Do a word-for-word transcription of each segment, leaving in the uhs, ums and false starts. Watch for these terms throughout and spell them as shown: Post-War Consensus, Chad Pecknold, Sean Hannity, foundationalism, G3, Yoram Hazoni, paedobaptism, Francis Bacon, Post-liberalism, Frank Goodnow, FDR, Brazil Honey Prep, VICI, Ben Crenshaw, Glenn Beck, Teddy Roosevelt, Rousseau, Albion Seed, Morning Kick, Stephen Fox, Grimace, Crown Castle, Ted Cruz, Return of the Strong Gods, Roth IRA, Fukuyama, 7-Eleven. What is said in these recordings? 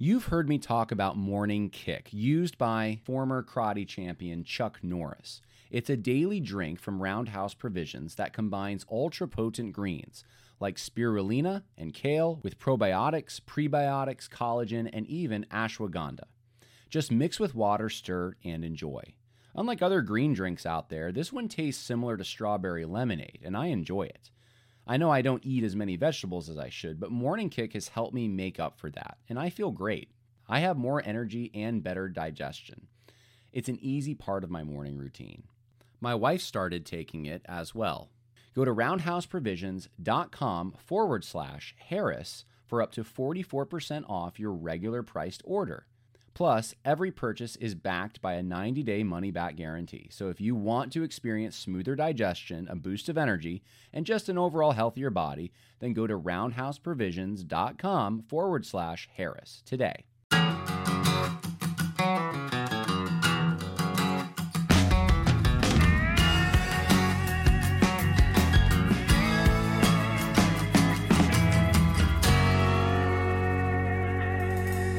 You've heard me talk about Morning Kick, used by former karate champion Chuck Norris. It's a daily drink from Roundhouse Provisions that combines ultra-potent greens like spirulina and kale with probiotics, prebiotics, collagen, and even ashwagandha. Just mix with water, stir, and enjoy. Unlike other green drinks out there, this one tastes similar to strawberry lemonade, and I enjoy it. I know I don't eat as many vegetables as I should, but Morning Kick has helped me make up for that, and I feel great. I have more energy and better digestion. It's an easy part of my morning routine. My wife started taking it as well. Go to roundhouseprovisions.com forward slash Harris for up to forty-four percent off your regular priced order. Plus, every purchase is backed by a ninety-day money-back guarantee. So if you want to experience smoother digestion, a boost of energy, and just an overall healthier body, then go to roundhouseprovisions.com forward slash Harris today.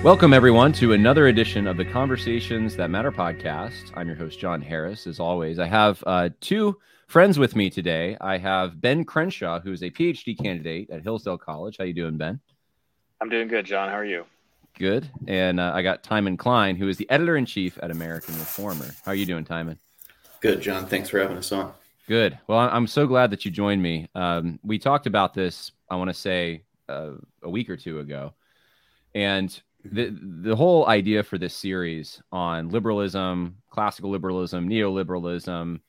Welcome, everyone, to another edition of the Conversations That Matter podcast. I'm your host, Jon Harris. As always, I have uh, two friends with me today. I have Ben Crenshaw, who is a P H D candidate at Hillsdale College. How you doing, Ben? I'm doing good, John. How are you? Good. And uh, I got Timon Cline, who is the editor-in-chief at American Reformer. How are you doing, Timon? Good, John. Thanks for having us on. Good. Well, I'm so glad that you joined me. Um, we talked about this, I want to say, uh, a week or two ago. And The the whole idea for this series on liberalism, classical liberalism, neoliberalism,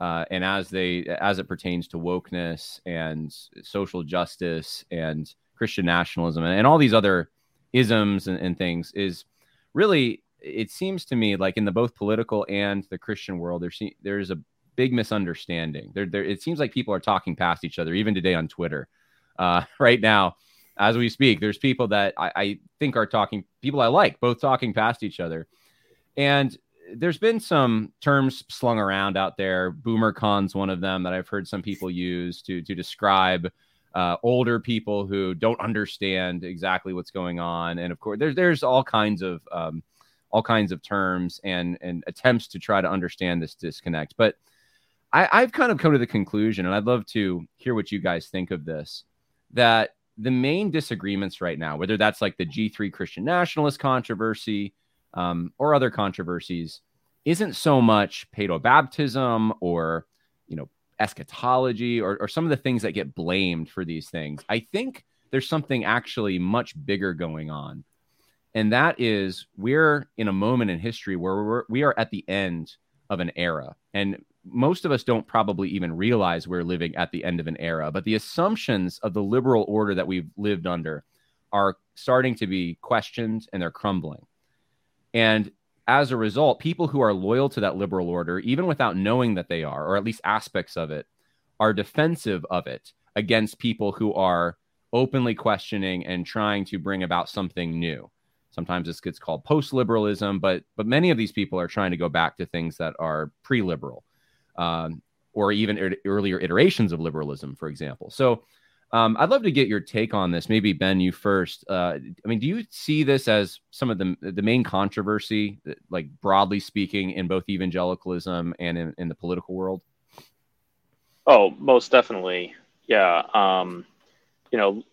uh, and as they as it pertains to wokeness and social justice and Christian nationalism and, and all these other isms and, and things is really, it seems to me like in the both political and the Christian world, there's there's a big misunderstanding. There there it seems like people are talking past each other, even today on Twitter, uh, right now. As we speak, there's people that I, I think are talking, people I like, both talking past each other. And there's been some terms slung around out there. Boomer con's one of them that I've heard some people use to to describe uh, older people who don't understand exactly what's going on. And of course, there's there's all kinds of um, all kinds of terms and and attempts to try to understand this disconnect. But I, I've kind of come to the conclusion, and I'd love to hear what you guys think of this, that the main disagreements right now, whether that's like the G three Christian nationalist controversy um, or other controversies, isn't so much paedobaptism or, you know, eschatology or, or some of the things that get blamed for these things. I think there's something actually much bigger going on. And that is, we're in a moment in history where we're, we are at the end of an era. And most of us don't probably even realize we're living at the end of an era, but the assumptions of the liberal order that we've lived under are starting to be questioned and they're crumbling. And as a result, people who are loyal to that liberal order, even without knowing that they are, or at least aspects of it, are defensive of it against people who are openly questioning and trying to bring about something new. Sometimes this gets called post-liberalism, but, but many of these people are trying to go back to things that are pre-liberal. Um, or even er- earlier iterations of liberalism, for example. So um, I'd love to get your take on this. Maybe, Ben, you first. Uh, I mean, do you see this as some of the, the main controversy, like broadly speaking, in both evangelicalism and in, in the political world? Oh, most definitely. Yeah. Um, you know,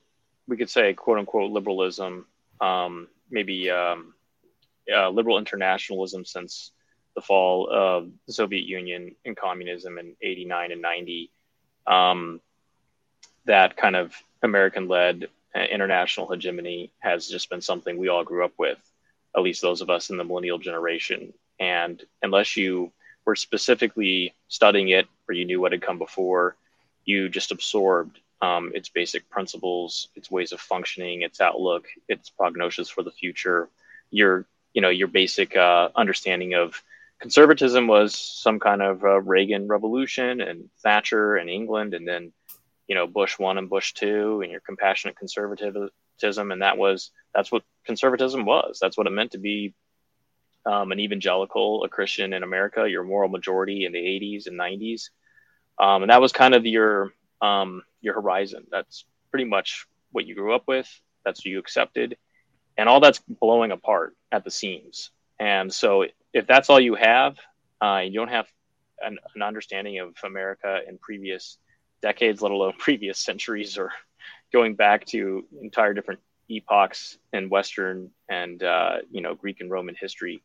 we could say, quote unquote, liberalism, um, maybe um, uh, liberal internationalism since the fall of the Soviet Union and communism in eighty-nine and ninety, um, that kind of American-led international hegemony has just been something we all grew up with, at least those of us in the millennial generation. And unless you were specifically studying it or you knew what had come before, you just absorbed um, its basic principles, its ways of functioning, its outlook, its prognosis for the future, your, you know, your basic uh, understanding of conservatism was some kind of uh, Reagan revolution and Thatcher and England, and then, you know, Bush one and Bush two, and your compassionate conservatism. And that was, that's what conservatism was. That's what it meant to be um, an evangelical, a Christian in America, your moral majority in the eighties and nineties. Um, and that was kind of your, um, your horizon. That's pretty much what you grew up with. That's what you accepted. and all that's blowing apart at the seams. And so if that's all you have, uh, you don't have an, an understanding of America in previous decades, let alone previous centuries, or going back to entire different epochs in Western and, uh, you know, Greek and Roman history,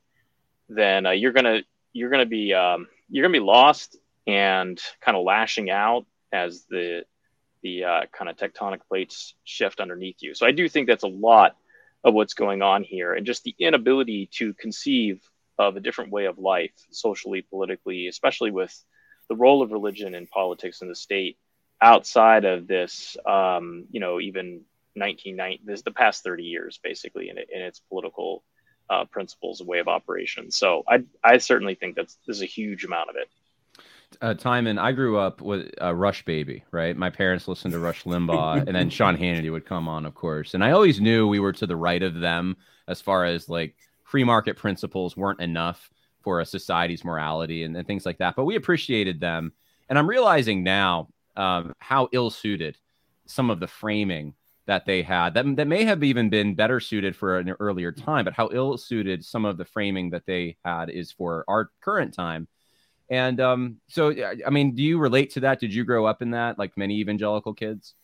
then uh, you're going to, you're going to be, um, you're going to be lost and kind of lashing out as the, the uh, kind of tectonic plates shift underneath you. So I do think that's a lot of what's going on here, and just the inability to conceive of a different way of life, socially, politically, especially with the role of religion and politics in the state outside of this, um, you know, even nineteen ninety, this the past thirty years, basically, in, in its political uh, principles, a way of operation. So I, I certainly think that's, there's a huge amount of it. Uh, Timon, I grew up with a uh, Rush baby, right? My parents listened to Rush Limbaugh, and then Sean Hannity would come on, of course. And I always knew we were to the right of them as far as like free market principles weren't enough for a society's morality and, and things like that. But we appreciated them. And I'm realizing now um, how ill-suited some of the framing that they had that, that may have even been better suited for an earlier time, but how ill-suited some of the framing that they had is for our current time. And um, so, I mean, do you relate to that? Did you grow up in that, like many evangelical kids?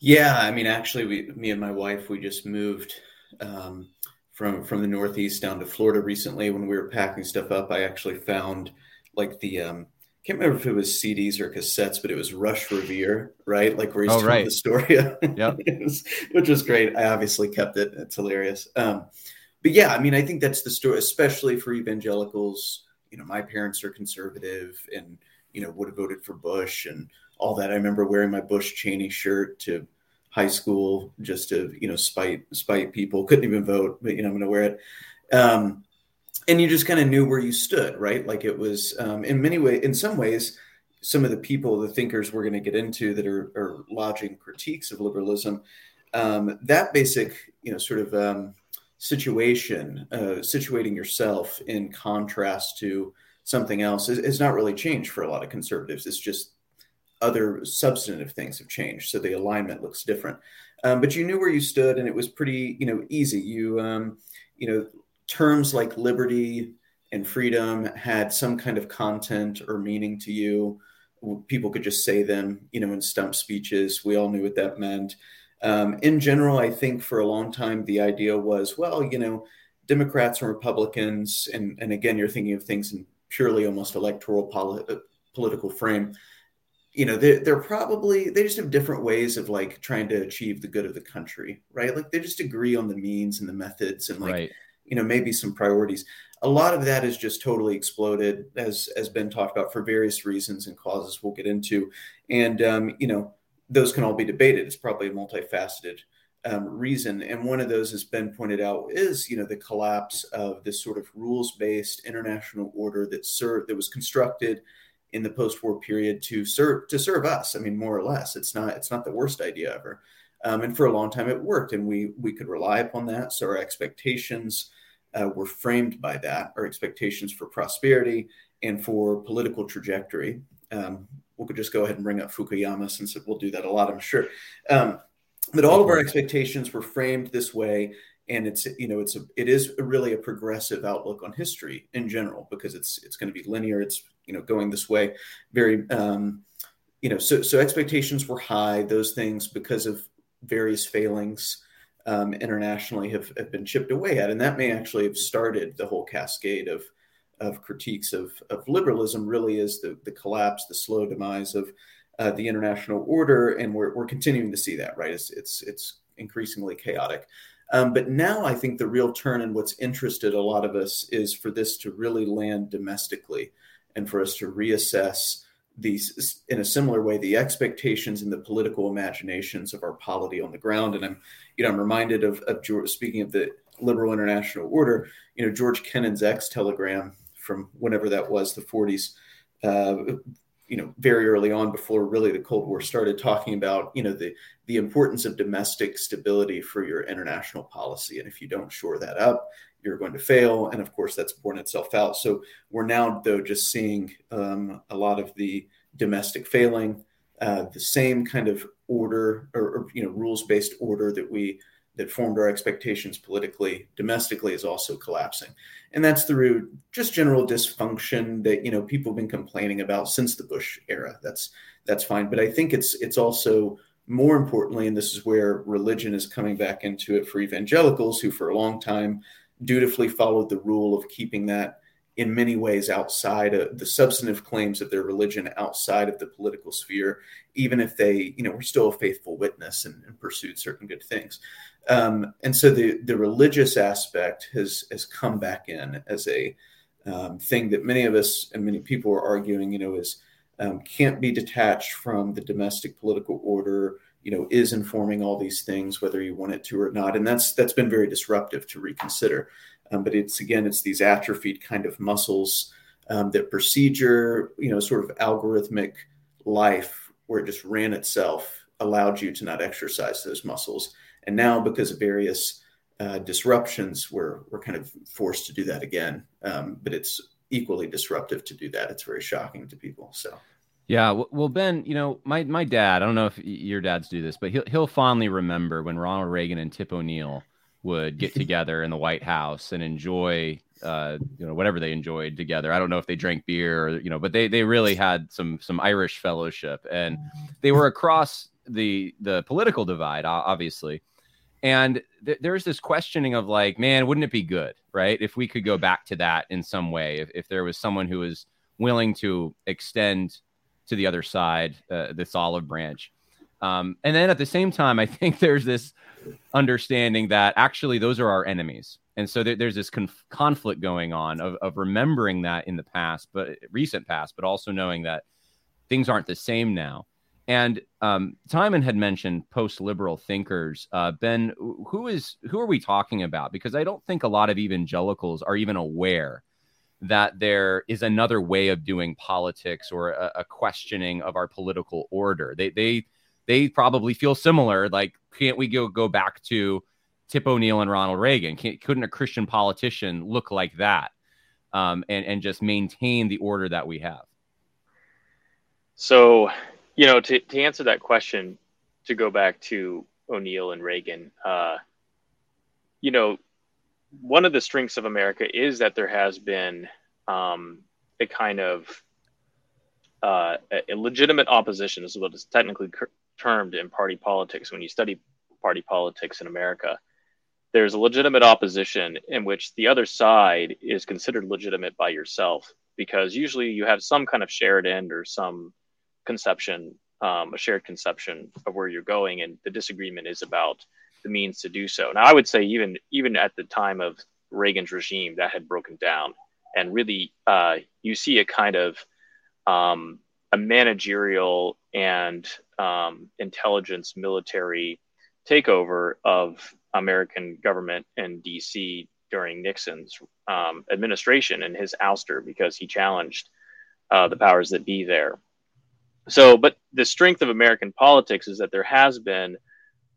Yeah, I mean, actually, we, me and my wife, we just moved um, from from the Northeast down to Florida recently. When we were packing stuff up, I actually found like the um, I can't remember if it was C Ds or cassettes, but it was Rush Revere, right? Like where he's oh, telling right. the story, yep. which was great. I obviously kept it. It's hilarious. Um, but yeah, I mean, I think that's the story, especially for evangelicals. You know, my parents are conservative and, you know, would have voted for Bush and all that. I remember wearing my Bush Cheney shirt to high school just to, you know, spite spite people. Couldn't even vote, but, you know, I'm going to wear it. Um, and you just kind of knew where you stood, right? Like it was um, in many ways, in some ways, some of the people, the thinkers we're going to get into that are, are lodging critiques of liberalism, um, that basic, you know, sort of um situation, uh, situating yourself in contrast to something else is, is not really changed for a lot of conservatives. It's just other substantive things have changed. So the alignment looks different, um, but you knew where you stood, and it was pretty, you know, easy. You, um, you know, terms like liberty and freedom had some kind of content or meaning to you. People could just say them, you know, in stump speeches. We all knew what that meant. Um, in general, I think for a long time, the idea was, well, you know, Democrats and Republicans, and, and again, you're thinking of things in purely almost electoral poli- political frame, you know, they're, they're probably, they just have different ways of like trying to achieve the good of the country, right? Like they just agree on the means and the methods and like, right. you know, maybe some priorities. A lot of that is just totally exploded, as, as Ben talked about, for various reasons and causes we'll get into. And, um, you know, those can all be debated. It's probably a multifaceted um, reason. And one of those, as Ben pointed out, is, you know, the collapse of this sort of rules-based international order that served, that was constructed in the post-war period to serve, to serve us. I mean, more or less, it's not, it's not the worst idea ever. Um, and for a long time it worked, and we, we could rely upon that. So our expectations uh, were framed by that, our expectations for prosperity and for political trajectory. Um, We could just go ahead and bring up Fukuyama, since we'll do that a lot, I'm sure. Um, but all of our expectations were framed this way, and it's you know it's a, it is really a progressive outlook on history in general, because it's it's going to be linear. It's you know going this way, very um, you know so so expectations were high. Those things, because of various failings um, internationally, have, have been chipped away at, and that may actually have started the whole cascade of. of critiques of, of liberalism, really is the, the collapse, the slow demise of uh, the international order. And we're, we're continuing to see that, right? It's, it's, it's increasingly chaotic. Um, but now I think the real turn, and what's interested a lot of us, is for this to really land domestically and for us to reassess these in a similar way, the expectations and the political imaginations of our polity on the ground. And I'm, you know, I'm reminded of, of George, speaking of the liberal international order, you know, George Kennan's X telegram from whenever that was, the forties, uh, you know, very early on, before really the Cold War started, talking about, you know, the, the importance of domestic stability for your international policy. And if you don't shore that up, you're going to fail. And of course, that's borne itself out. So we're now, though, just seeing um, a lot of the domestic failing, uh, the same kind of order or, or you know, rules-based order that we that formed our expectations politically, domestically, is also collapsing. And that's through just general dysfunction that, you know, people have been complaining about since the Bush era. That's that's fine. But I think it's it's also more importantly, and this is where religion is coming back into it for evangelicals who for a long time dutifully followed the rule of keeping that in many ways outside of the substantive claims of their religion, outside of the political sphere, even if they, you know, were still a faithful witness and, and pursued certain good things. Um, and so the, the religious aspect has, has come back in as a um, thing that many of us and many people are arguing, you know, is um, can't be detached from the domestic political order, you know, is informing all these things, whether you want it to or not. And that's, that's been very disruptive to reconsider. Um, but it's, again, it's these atrophied kind of muscles um, that procedure, you know, sort of algorithmic life where it just ran itself allowed you to not exercise those muscles. And now because of various uh, disruptions, we're, we're kind of forced to do that again. Um, but it's equally disruptive to do that. It's very shocking to people. So, yeah. Well, Ben, you know, my, my dad, I don't know if your dads do this, but he'll, he'll fondly remember when Ronald Reagan and Tip O'Neill would get together in the White House and enjoy, uh, you know, whatever they enjoyed together. I don't know if they drank beer, or, you know, but they they really had some some Irish fellowship, and they were across the the political divide, obviously. And th- there's this questioning of like, man, wouldn't it be good, right, if we could go back to that in some way? If if there was someone who was willing to extend to the other side uh, this olive branch. Um, and then at the same time, I think there's this understanding that actually those are our enemies. And so there, there's this conf- conflict going on of, of remembering that in the past, but recent past, but also knowing that things aren't the same now. And um, Timon had mentioned post-liberal thinkers. Uh, Ben, who is who are we talking about? Because I don't think a lot of evangelicals are even aware that there is another way of doing politics or a, a questioning of our political order. They they They probably feel similar. Like, can't we go, go back to Tip O'Neill and Ronald Reagan? Can't, couldn't a Christian politician look like that um, and, and just maintain the order that we have? So, you know, to, to answer that question, to go back to O'Neill and Reagan, uh, you know, one of the strengths of America is that there has been um, a kind of uh, a legitimate opposition, is what is technically cur- termed in party politics. When you study party politics in America, there's a legitimate opposition in which the other side is considered legitimate by yourself, because usually you have some kind of shared end or some conception, um, a shared conception of where you're going, and the disagreement is about the means to do so. Now, I would say even even at the time of Reagan's regime, that had broken down, and really uh, you see a kind of um, a managerial and um, intelligence military takeover of American government in D C during Nixon's um, administration and his ouster, because he challenged uh, the powers that be there. So, but the strength of American politics is that there has been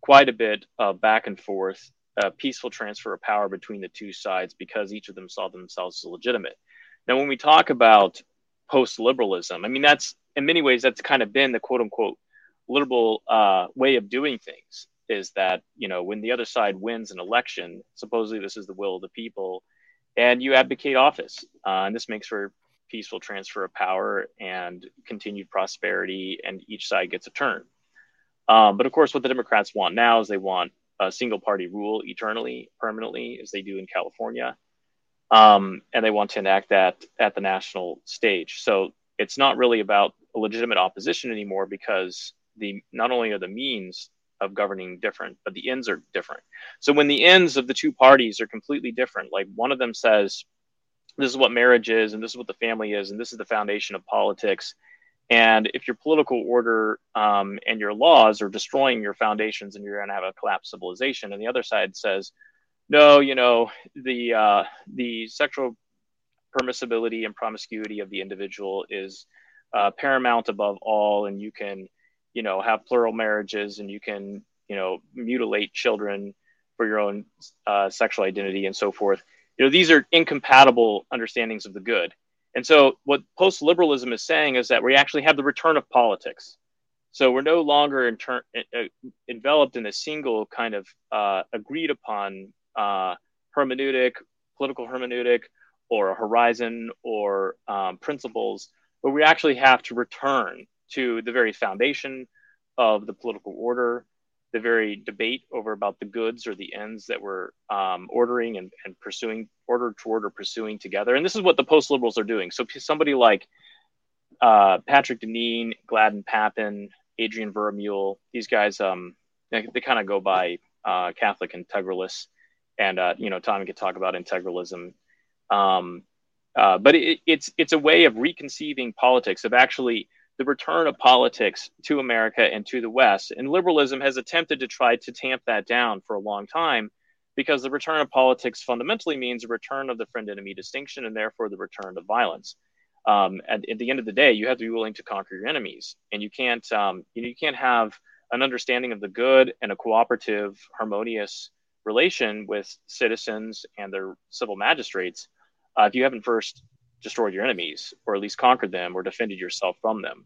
quite a bit of back and forth, uh, peaceful transfer of power between the two sides, because each of them saw themselves as legitimate. Now, when we talk about post-liberalism, I mean, that's, in many ways, that's kind of been the quote unquote liberal uh, way of doing things, is that, you know, when the other side wins an election, supposedly this is the will of the people, and you abdicate office. Uh, and this makes for peaceful transfer of power and continued prosperity, and each side gets a turn. Um, but of course, what the Democrats want now is they want a single party rule eternally, permanently, as they do in California. Um, and they want to enact that at the national stage. So it's not really about a legitimate opposition anymore, because the not only are the means of governing different, but the ends are different. So when the ends of the two parties are completely different, like one of them says, this is what marriage is, and this is what the family is, and this is the foundation of politics. And if your political order um, and your laws are destroying your foundations, and you're going to have a collapsed civilization, and the other side says, no, you know, the uh, the sexual permissibility and promiscuity of the individual is uh, paramount above all, and you can, you know, have plural marriages, and you can, you know, mutilate children for your own uh, sexual identity and so forth. You know, these are incompatible understandings of the good. And so what post-liberalism is saying is that we actually have the return of politics. So we're no longer in ter- enveloped in a single kind of uh, agreed upon uh, hermeneutic, political hermeneutic, or a horizon or um, principles, but we actually have to return to the very foundation of the political order, the very debate over about the goods or the ends that we're um, ordering and, and pursuing, order toward or pursuing together. And this is what the post-liberals are doing. So somebody like uh, Patrick Deneen, Gladden Pappin, Adrian Vermeule, these guys, um, they, they kind of go by uh, Catholic integralists. And, uh, you know, Tommy could talk about integralism. Um, uh, but it, it's it's a way of reconceiving politics, of actually the return of politics to America and to the West. And liberalism has attempted to try to tamp that down for a long time, because the return of politics fundamentally means a return of the friend-enemy distinction, and therefore the return of violence. Um, at, at the end of the day, you have to be willing to conquer your enemies, and you can't um, you know, you can't have an understanding of the good and a cooperative, harmonious relation with citizens and their civil magistrates uh, if you haven't first destroyed your enemies, or at least conquered them or defended yourself from them.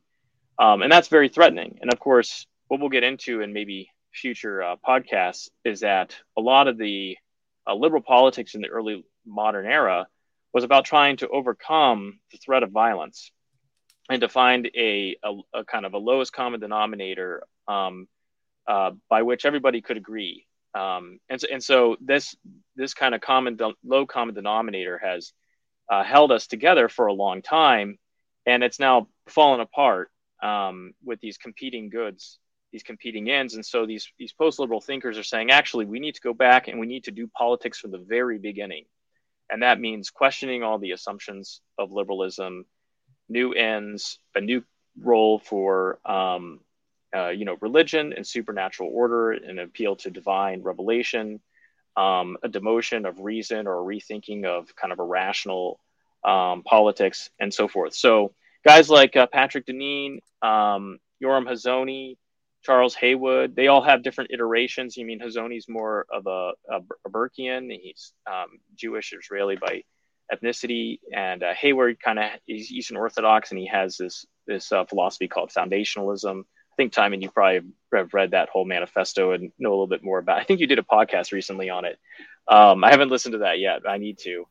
Um, and that's very threatening. And of course, what we'll get into in maybe future uh, podcasts is that a lot of the uh, liberal politics in the early modern era was about trying to overcome the threat of violence and to find a, a, a kind of a lowest common denominator um, uh, by which everybody could agree. Um, and, so, and so this this kind of common de- low common denominator has uh, held us together for a long time, and it's now fallen apart um, with these competing goods, these competing ends. And so these these post-liberal thinkers are saying, actually, we need to go back and we need to do politics from the very beginning. And that means questioning all the assumptions of liberalism, new ends, a new role for um Uh, you know, religion and supernatural order, an appeal to divine revelation, um, a demotion of reason or a rethinking of kind of irrational um, politics, and so forth. So guys like uh, Patrick Deneen, um, Yoram Hazoni, Charles Haywood, they all have different iterations. You mean, Hazoni's more of a, a, a Burkean. He's um, Jewish, Israeli by ethnicity. And uh, Hayward kind of is Eastern Orthodox, and he has this, this uh, philosophy called foundationalism. I think, Timon, you probably have read that whole manifesto and know a little bit more about it. I think you did a podcast recently on it. Um, I haven't listened to that yet. I need to.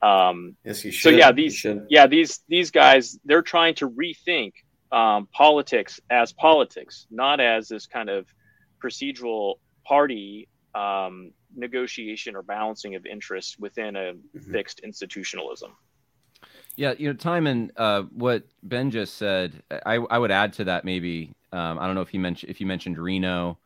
Um, yes, you should. So yeah, these yeah these these guys, they're trying to rethink um, politics as politics, not as this kind of procedural party um, negotiation or balancing of interests within a mm-hmm. fixed institutionalism. Yeah, you know, Timon, uh, what Ben just said, I, I would add to that maybe. Um, I don't know if you mentioned if you mentioned Reno,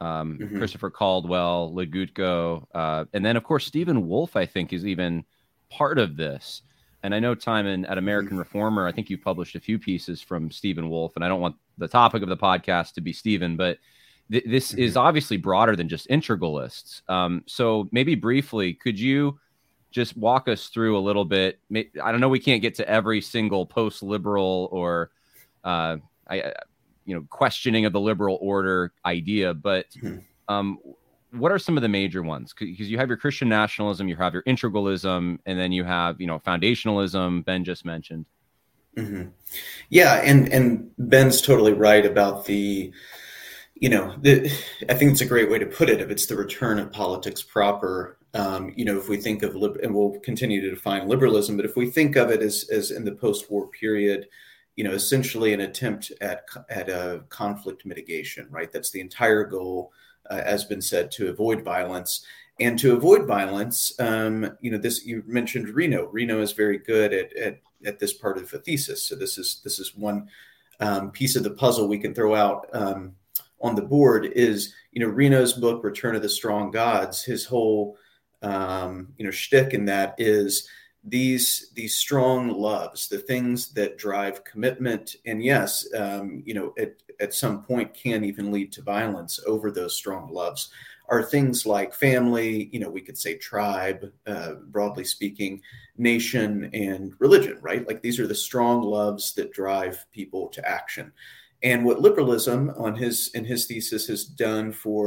um, mm-hmm. Christopher Caldwell, Legutko, uh, and then of course Stephen Wolfe. I think is even part of this. And I know, Timon, at American mm-hmm. Reformer, I think you published a few pieces from Stephen Wolfe. And I don't want the topic of the podcast to be Stephen, but th- this mm-hmm. is obviously broader than just integralists. Um, so maybe briefly, could you just walk us through a little bit? I don't know, we can't get to every single post-liberal or, uh, I, you know, questioning of the liberal order idea, but um, what are some of the major ones? Because you have your Christian nationalism, you have your integralism, and then you have, you know, foundationalism, Ben just mentioned. Mm-hmm. Yeah, and and Ben's totally right about the, you know, the, I think it's a great way to put it, if it's the return of politics proper. Um, you know, if we think of, lib- and we'll continue to define liberalism, but if we think of it as, as in the post-war period, you know, essentially an attempt at at a conflict mitigation, right? That's the entire goal, uh, as been said, to avoid violence. And to avoid violence, um, you know, this, you mentioned Reno. Reno is very good at at, at this part of the thesis. So this is this is one um, piece of the puzzle we can throw out um, on the board is, you know, Reno's book, Return of the Strong Gods, his whole Um, you know, shtick in that is these these strong loves, the things that drive commitment, and yes, um, you know, at, at some point can even lead to violence over those strong loves, are things like family, you know, we could say tribe, uh, broadly speaking, nation, and religion, right? Like these are the strong loves that drive people to action. And what liberalism on his in his thesis has done for,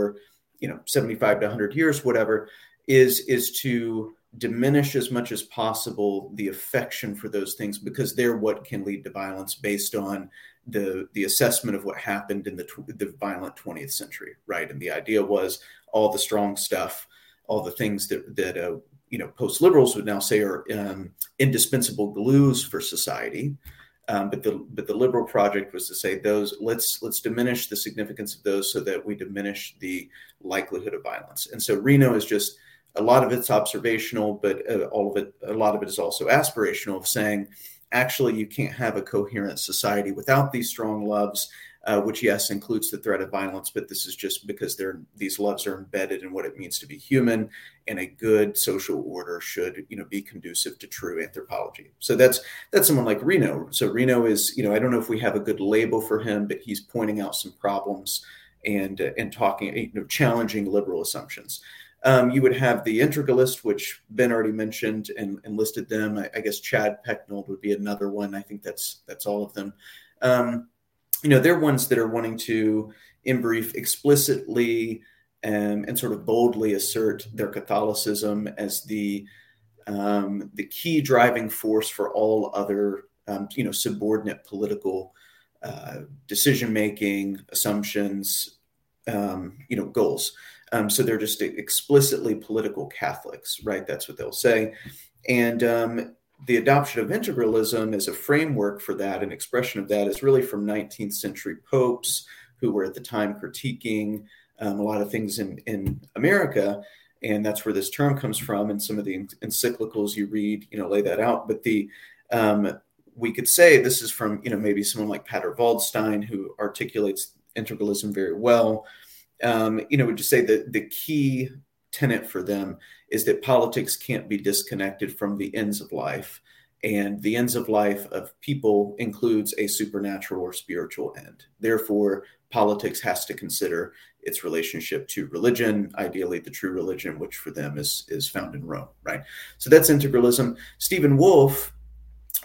you know, seventy-five to one hundred years, whatever, is is to diminish as much as possible the affection for those things, because they're what can lead to violence based on the the assessment of what happened in the the violent twentieth century, right? And the idea was all the strong stuff, all the things that that uh, you know post-liberals would now say are um, indispensable glues for society. Um, but the but the liberal project was to say those let's let's diminish the significance of those so that we diminish the likelihood of violence. And so Reno is just a lot of it's observational, but uh, all of it a lot of it is also aspirational of saying, actually, you can't have a coherent society without these strong loves, uh, which, yes, includes the threat of violence. But this is just because they're these loves are embedded in what it means to be human, and a good social order should, you know, be conducive to true anthropology. So that's that's someone like Reno. So Reno is, you know, I don't know if we have a good label for him, but he's pointing out some problems and uh, and talking, you know, challenging liberal assumptions. Um, you would have the integralist, which Ben already mentioned and, and listed them. I, I guess Chad Pecknold would be another one. I think that's that's all of them. Um, you know, they're ones that are wanting to, in brief, explicitly and, and sort of boldly assert their Catholicism as the um, the key driving force for all other, um, you know, subordinate political uh, decision making, assumptions, um, you know, goals. Um, so they're just explicitly political Catholics, right? That's what they'll say. And um, the adoption of integralism as a framework for that, an expression of that, is really from nineteenth century popes who were at the time critiquing um, a lot of things in, in America. And that's where this term comes from. And some of the encyclicals you read, you know, lay that out. But the um, we could say this is from, you know, maybe someone like Pater Waldstein, who articulates integralism very well. Um, you know, would just say that the key tenet for them is that politics can't be disconnected from the ends of life, and the ends of life of people includes a supernatural or spiritual end. Therefore, politics has to consider its relationship to religion, ideally the true religion, which for them is is found in Rome, right? So that's integralism. Stephen Wolfe,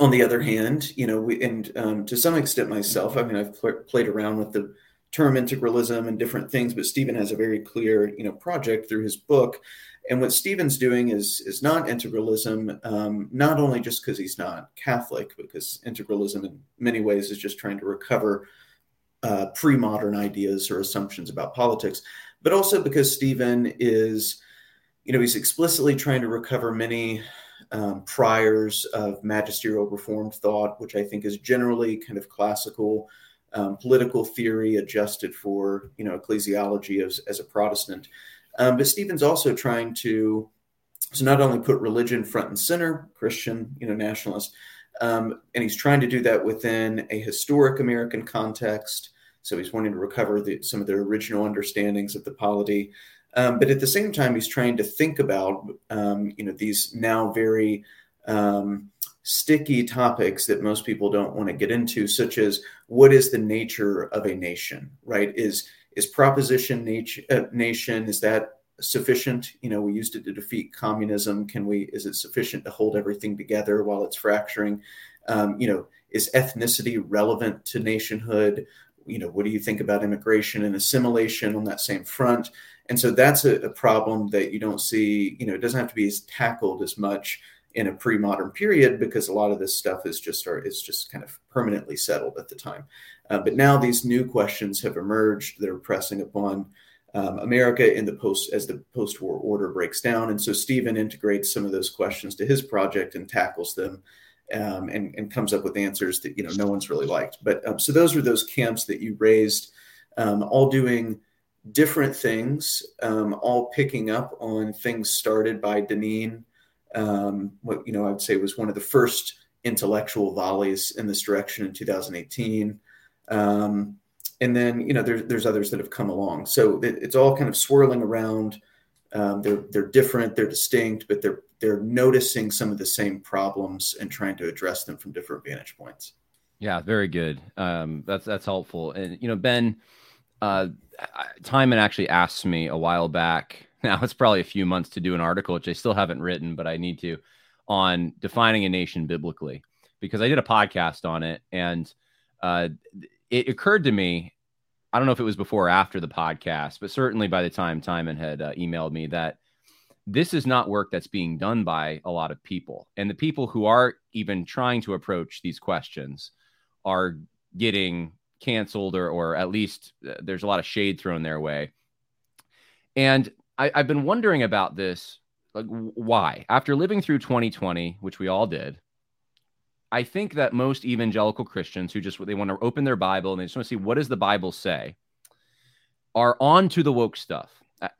on the other hand, you know, we, and um, to some extent myself, I mean, I've pl- played around with the term integralism and different things, but Stephen has a very clear, you know, project through his book. And what Stephen's doing is is not integralism, um, not only just because he's not Catholic, because integralism in many ways is just trying to recover uh, pre-modern ideas or assumptions about politics, but also because Stephen is, you know, he's explicitly trying to recover many um, priors of magisterial reformed thought, which I think is generally kind of classical Um, political theory adjusted for, you know, ecclesiology as, as a Protestant. Um, but Stephen's also trying to, so not only put religion front and center, Christian, you know, nationalist, um, and he's trying to do that within a historic American context. So he's wanting to recover the, some of their original understandings of the polity. Um, but at the same time, he's trying to think about, um, you know, these now very um sticky topics that most people don't want to get into, such as what is the nature of a nation, right? Is is proposition nat- uh, nation, is that sufficient? You know, we used it to defeat communism. Can we, is it sufficient to hold everything together while it's fracturing? Um, you know, is ethnicity relevant to nationhood? You know, what do you think about immigration and assimilation on that same front? And so that's a, a problem that you don't see, you know, it doesn't have to be as tackled as much in a pre-modern period, because a lot of this stuff is just are, is just kind of permanently settled at the time. Uh, but now these new questions have emerged that are pressing upon um, America in the post as the post-war order breaks down. And so Stephen integrates some of those questions to his project and tackles them um, and, and comes up with answers that, you know, no one's really liked. But um, so those were those camps that you raised, um, all doing different things, um, all picking up on things started by Deneen. Um, what, you know, I would say was one of the first intellectual volleys in this direction in two thousand eighteen. Um, and then, you know, there, there's others that have come along. So it, it's all kind of swirling around. Um, they're, they're different, they're distinct, but they're, they're noticing some of the same problems and trying to address them from different vantage points. Yeah, very good. Um, that's, that's helpful. And, you know, Ben, uh, Timon actually asked me a while back, now it's probably a few months, to do an article, which I still haven't written, but I need to, on defining a nation biblically, because I did a podcast on it. And uh, it occurred to me, I don't know if it was before or after the podcast, but certainly by the time Timon had uh, emailed me, that this is not work that's being done by a lot of people. And the people who are even trying to approach these questions are getting canceled, or or at least uh, there's a lot of shade thrown their way. And I, I've been wondering about this, like why? After living through twenty twenty, which we all did, I think that most evangelical Christians who just, they want to open their Bible and they just want to see what does the Bible say, are on to the woke stuff,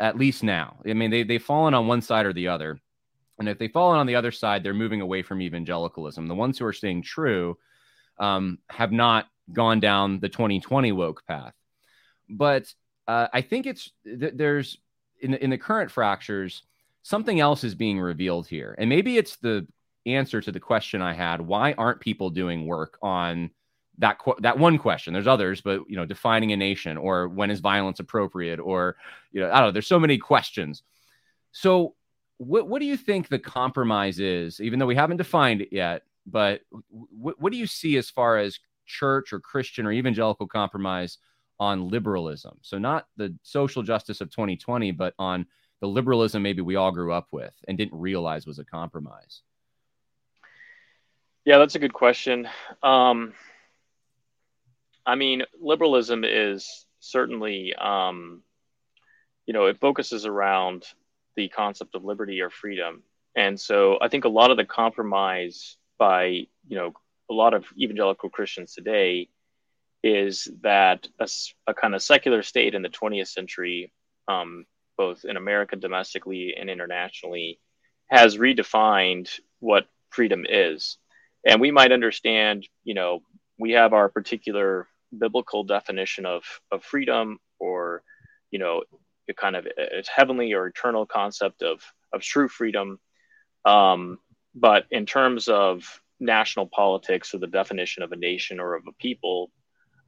at least now. I mean, they, they've fallen on one side or the other. And if they've fallen on the other side, they're moving away from evangelicalism. The ones who are staying true um, have not gone down the twenty twenty woke path. But uh, I think it's th- there's in the, in the current fractures, something else is being revealed here. And maybe it's the answer to the question I had, why aren't people doing work on that qu- that one question? There's others, but, you know, defining a nation, or when is violence appropriate, or, you know, I don't know, there's so many questions. So what what do you think the compromise is, even though we haven't defined it yet, but what, what do you see as far as church or Christian or evangelical compromise on liberalism? So not the social justice of twenty twenty, but on the liberalism maybe we all grew up with and didn't realize was a compromise. Yeah, that's a good question. Um, I mean, liberalism is certainly, um, you know, it focuses around the concept of liberty or freedom. And so I think a lot of the compromise by, you know, a lot of evangelical Christians today is that a, a kind of secular state in the twentieth century, um, both in America domestically and internationally, has redefined what freedom is. And we might understand, you know, we have our particular biblical definition of, of freedom, or, you know, a kind of a heavenly or eternal concept of, of true freedom. Um, but in terms of national politics or the definition of a nation or of a people,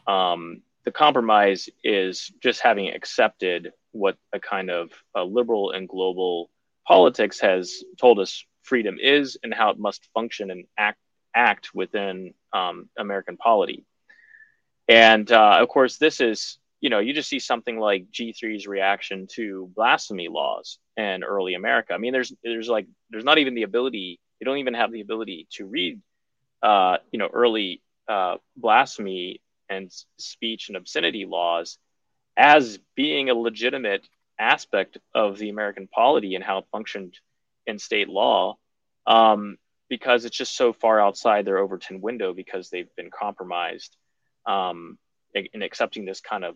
um, the compromise is just having accepted what a kind of a liberal and global politics has told us freedom is and how it must function and act act within um, American polity. And uh, of course, this is, you know, you just see something like G three's reaction to blasphemy laws in early America. I mean, there's, there's like, there's not even the ability, they don't even have the ability to read, uh, you know, early uh, blasphemy and speech and obscenity laws as being a legitimate aspect of the American polity and how it functioned in state law, um, because it's just so far outside their Overton window because they've been compromised um, in accepting this kind of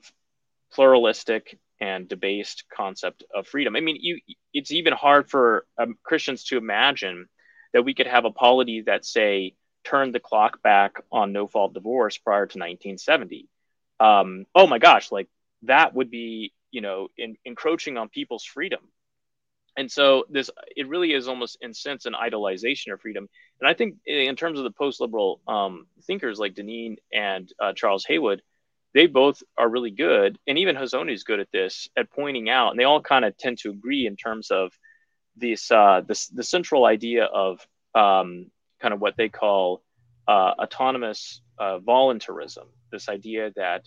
pluralistic and debased concept of freedom. I mean, you, it's even hard for um, Christians to imagine that we could have a polity that, say, turned the clock back on no-fault divorce prior to nineteen seventy. Um, oh my gosh, like that would be, you know, in, encroaching on people's freedom. And so this, it really is almost in a sense an idolization of freedom. And I think in terms of the post-liberal um, thinkers like Deneen and uh, Charles Haywood, they both are really good. And even Hazoni is good at this, at pointing out, and they all kind of tend to agree in terms of this, uh, this the central idea of um, kind of what they call uh, autonomous uh, voluntarism, this idea that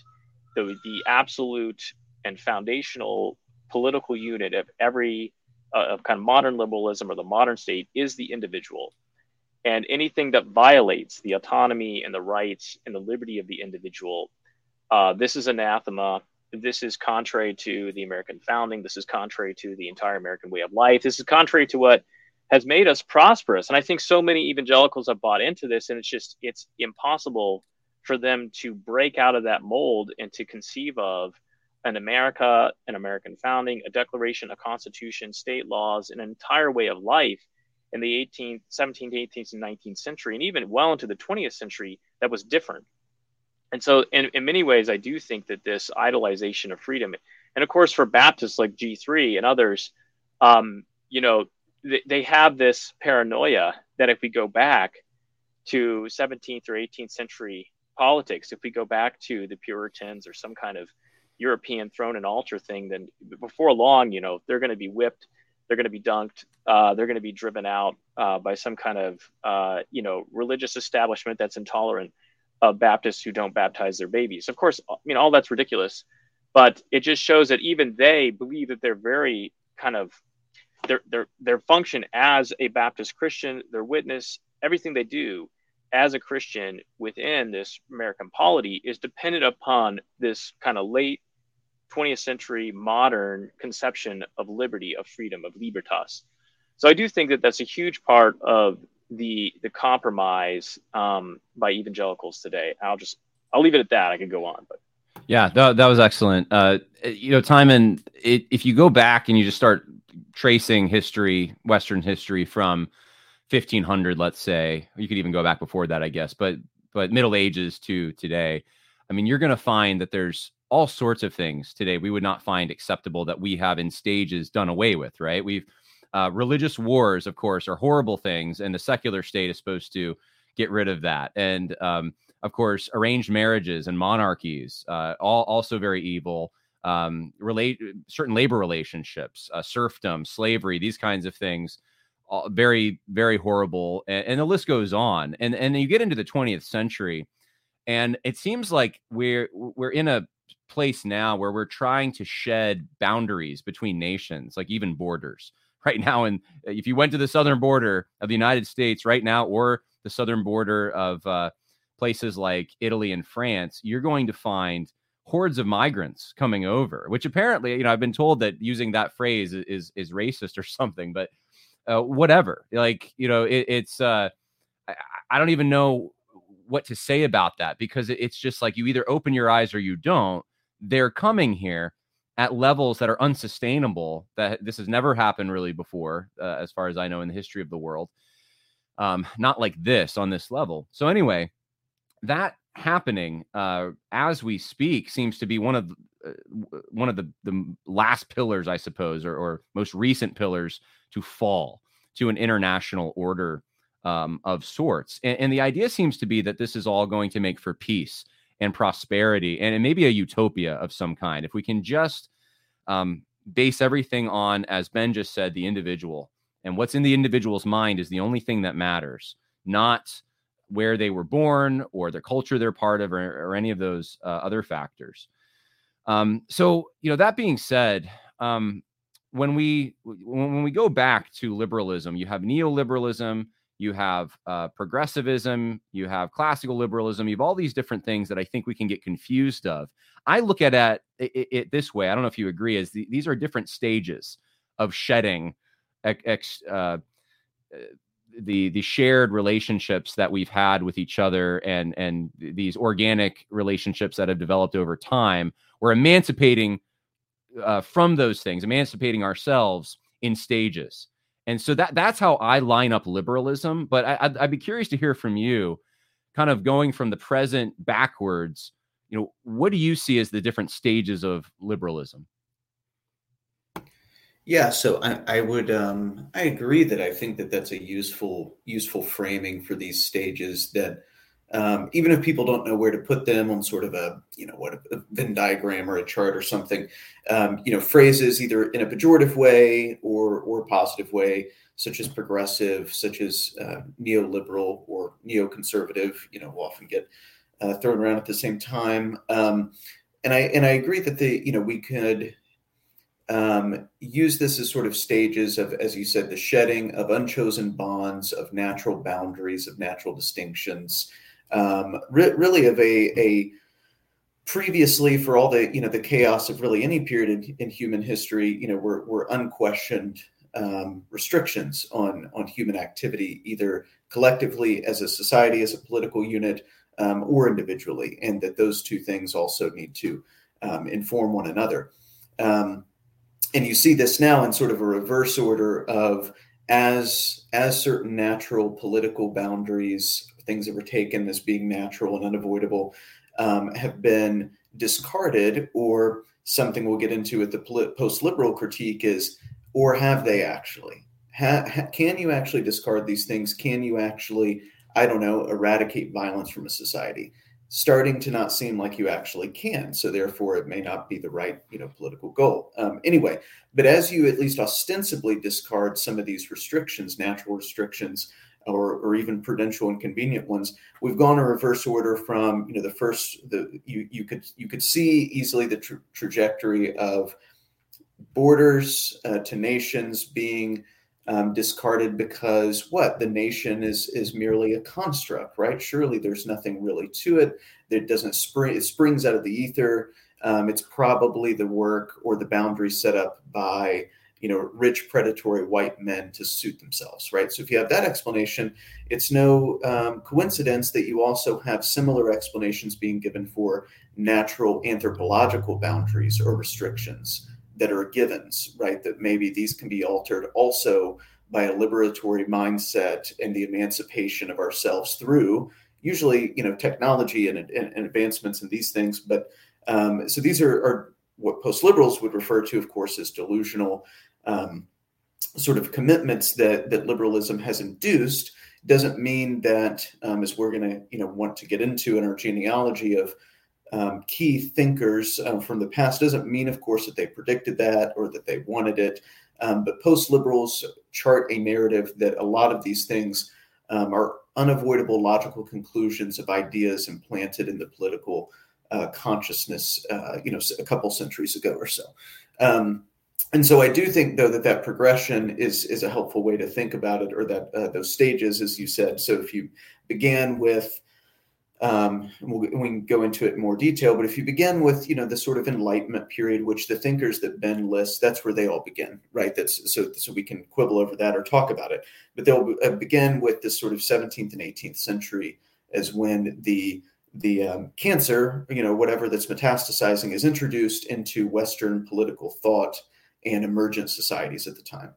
the, the absolute and foundational political unit of every of kind of modern liberalism or the modern state is the individual, and anything that violates the autonomy and the rights and the liberty of the individual, uh, this is anathema. This is contrary to the American founding. This is contrary to the entire American way of life. This is contrary to what has made us prosperous. And I think so many evangelicals have bought into this, and it's just, it's impossible for them to break out of that mold and to conceive of an America, an American founding, a declaration, a constitution, state laws, an entire way of life in the eighteenth, seventeenth, eighteenth, and nineteenth century, and even well into the twentieth century, that was different. And so in, in many ways, I do think that this idolization of freedom, and of course, for Baptists like G three and others, um, you know, th- they have this paranoia that if we go back to seventeenth or eighteenth century politics, if we go back to the Puritans or some kind of European throne and altar thing, then before long, you know, they're going to be whipped, they're going to be dunked, uh, they're going to be driven out uh, by some kind of, uh, you know, religious establishment that's intolerant of Baptists who don't baptize their babies. Of course, I mean, all that's ridiculous, but it just shows that even they believe that their very kind of, their their their function as a Baptist Christian, their witness, everything they do as a Christian within this American polity is dependent upon this kind of late twentieth century modern conception of liberty, of freedom, of libertas. So I do think that that's a huge part of the the compromise um, by evangelicals today. I'll just I'll leave it at that. I could go on, but. Yeah, that, that was excellent. Uh, you know, Timon, it, if you go back and you just start tracing history, Western history from fifteen hundred, let's say, you could even go back before that, I guess, but but Middle Ages to today, I mean, you're going to find that there's all sorts of things today we would not find acceptable that we have in stages done away with, right? We've uh, religious wars, of course, are horrible things, and the secular state is supposed to get rid of that. And um, of course, arranged marriages and monarchies, uh, all also very evil. Um, relate certain labor relationships, uh, serfdom, slavery, these kinds of things, all very, very horrible. And, and the list goes on. And and you get into the twentieth century, and it seems like we're we're in a place now where we're trying to shed boundaries between nations, like even borders right now. And if you went to the southern border of the United States right now, or the southern border of uh, places like Italy and France, you're going to find hordes of migrants coming over, which apparently, you know, I've been told that using that phrase is is racist or something, but uh, whatever. Like, you know, it, it's uh, I, I don't even know what to say about that, because it, it's just like you either open your eyes or you don't. They're coming here at levels that are unsustainable. That this has never happened really before, uh, as far as I know, in the history of the world. Um, not like this, on this level. So anyway, that happening uh, as we speak seems to be one of uh, one of the, the last pillars, I suppose, or, or most recent pillars to fall to an international order um, of sorts. And, and the idea seems to be that this is all going to make for peace and prosperity and, and maybe a utopia of some kind. If we can just um, base everything on, as Ben just said, the individual. And what's in the individual's mind is the only thing that matters, not where they were born or the culture they're part of, or, or any of those uh, other factors. Um, so, you know, that being said, um, when we when we go back to liberalism, you have neoliberalism, you have uh, progressivism, you have classical liberalism, you have all these different things that I think we can get confused of. I look at it, it, it this way. I don't know if you agree. Is the, these are different stages of shedding Ex, uh, the the shared relationships that we've had with each other, and and these organic relationships that have developed over time. We're emancipating uh, from those things, emancipating ourselves in stages. And so that that's how I line up liberalism. But I, I'd, I'd be curious to hear from you, kind of going from the present backwards. You know, what do you see as the different stages of liberalism? Yeah, so I, I would um, I agree that I think that that's a useful useful framing for these stages. That um, even if people don't know where to put them on sort of a you know what a Venn diagram or a chart or something, um, you know phrases either in a pejorative way or or positive way, such as progressive, such as uh, neoliberal or neoconservative, you know, will often get uh, thrown around at the same time. Um, and I and I agree that the you know we could. Um, use this as sort of stages of, as you said, the shedding of unchosen bonds, of natural boundaries, of natural distinctions, um, re- really of a, a previously, for all the, you know, the chaos of really any period in, in human history, you know, were, were unquestioned um, restrictions on, on human activity, either collectively as a society, as a political unit, um, or individually, and that those two things also need to um, inform one another. Um, And you see this now in sort of a reverse order of as as certain natural political boundaries, things that were taken as being natural and unavoidable, um, have been discarded, or something we'll get into with the post-liberal critique is, or have they actually? Ha, ha, can you actually discard these things? Can you actually, I don't know, eradicate violence from a society? Starting to not seem like you actually can. So therefore, it may not be the right, you know, political goal. Um, anyway, but as you at least ostensibly discard some of these restrictions, natural restrictions, or, or even prudential and convenient ones, we've gone in reverse order from, you know, the first, the you you could you could see easily the tra- trajectory of borders uh, to nations being um, discarded because what? The nation is is merely a construct, right? Surely there's nothing really to it. It doesn't spring, it springs out of the ether. Um, it's probably the work or the boundary set up by, you know, rich predatory white men to suit themselves, right? So if you have that explanation, it's no um, coincidence that you also have similar explanations being given for natural anthropological boundaries or restrictions that are givens, right? That maybe these can be altered also by a liberatory mindset and the emancipation of ourselves through usually, you know, technology and, and, and advancements and these things. But um, so these are, are what post-liberals would refer to, of course, as delusional um, sort of commitments that that liberalism has induced. Doesn't mean that, um, as we're going to, you know, want to get into in our genealogy of um, key thinkers um, from the past, doesn't mean, of course, that they predicted that or that they wanted it. Um, but post-liberals chart a narrative that a lot of these things um, are unavoidable logical conclusions of ideas implanted in the political Uh, consciousness, uh, you know, a couple centuries ago or so. Um, and so I do think, though, that that progression is is a helpful way to think about it, or that uh, those stages, as you said. So if you began with, um, we'll, we can go into it in more detail, but if you begin with, you know, the sort of Enlightenment period, which the thinkers that Ben lists, that's where they all begin, right? That's so, so we can quibble over that or talk about it. But they'll begin with this sort of seventeenth and eighteenth century as when the the um, cancer, you know, whatever that's metastasizing is introduced into Western political thought and emergent societies at the time.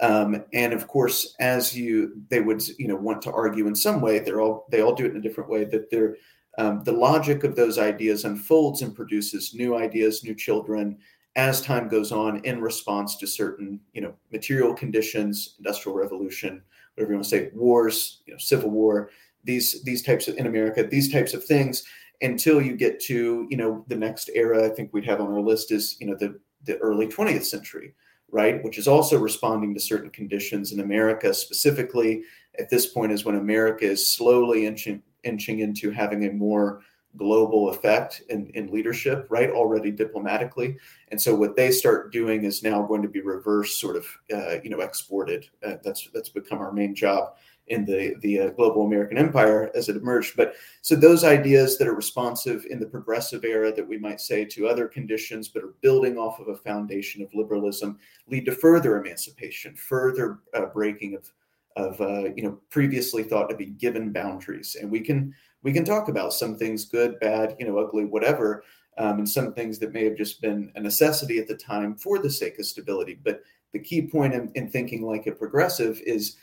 Um, and of course, as you, they would, you know, want to argue in some way, they're all, they all do it in a different way, that they're, um, the logic of those ideas unfolds and produces new ideas, new children, as time goes on in response to certain, you know, material conditions, industrial revolution, whatever you want to say, wars, you know, civil war, these these types of, in America, these types of things, until you get to, you know, the next era I think we'd have on our list is, you know, the, the early twentieth century, right? Which is also responding to certain conditions in America specifically. At this point is when America is slowly inching, inching into having a more global effect in, in leadership, right? Already diplomatically. And so what they start doing is now going to be reverse sort of, uh, you know, exported. Uh, that's that's become our main job in the, the uh, global American empire as it emerged. But so those ideas that are responsive in the progressive era that we might say to other conditions, but are building off of a foundation of liberalism, lead to further emancipation, further uh, breaking of, of uh, you know, previously thought to be given boundaries. And we can, we can talk about some things, good, bad, you know, ugly, whatever, um, and some things that may have just been a necessity at the time for the sake of stability. But the key point in, in thinking like a progressive is,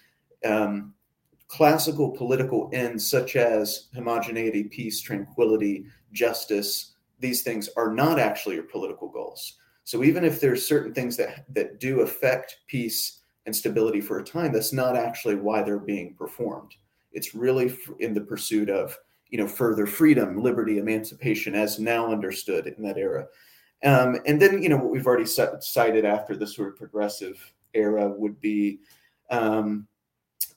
um, classical political ends such as homogeneity, peace, tranquility, justice, these things are not actually your political goals. So even if there's certain things that, that do affect peace and stability for a time, that's not actually why they're being performed. It's really in the pursuit of, you know, further freedom, liberty, emancipation as now understood in that era. Um, and then, you know, what we've already cited after this sort of progressive era would be, um,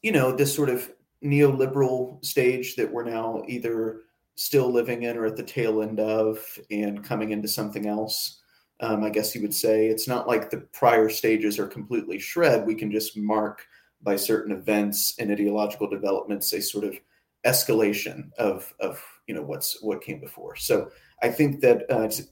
you know, this sort of neoliberal stage that we're now either still living in or at the tail end of and coming into something else. Um, I guess you would say it's not like the prior stages are completely shred. We can just mark by certain events and ideological developments, a sort of escalation of, of, you know, what's, what came before. So I think that uh, it's,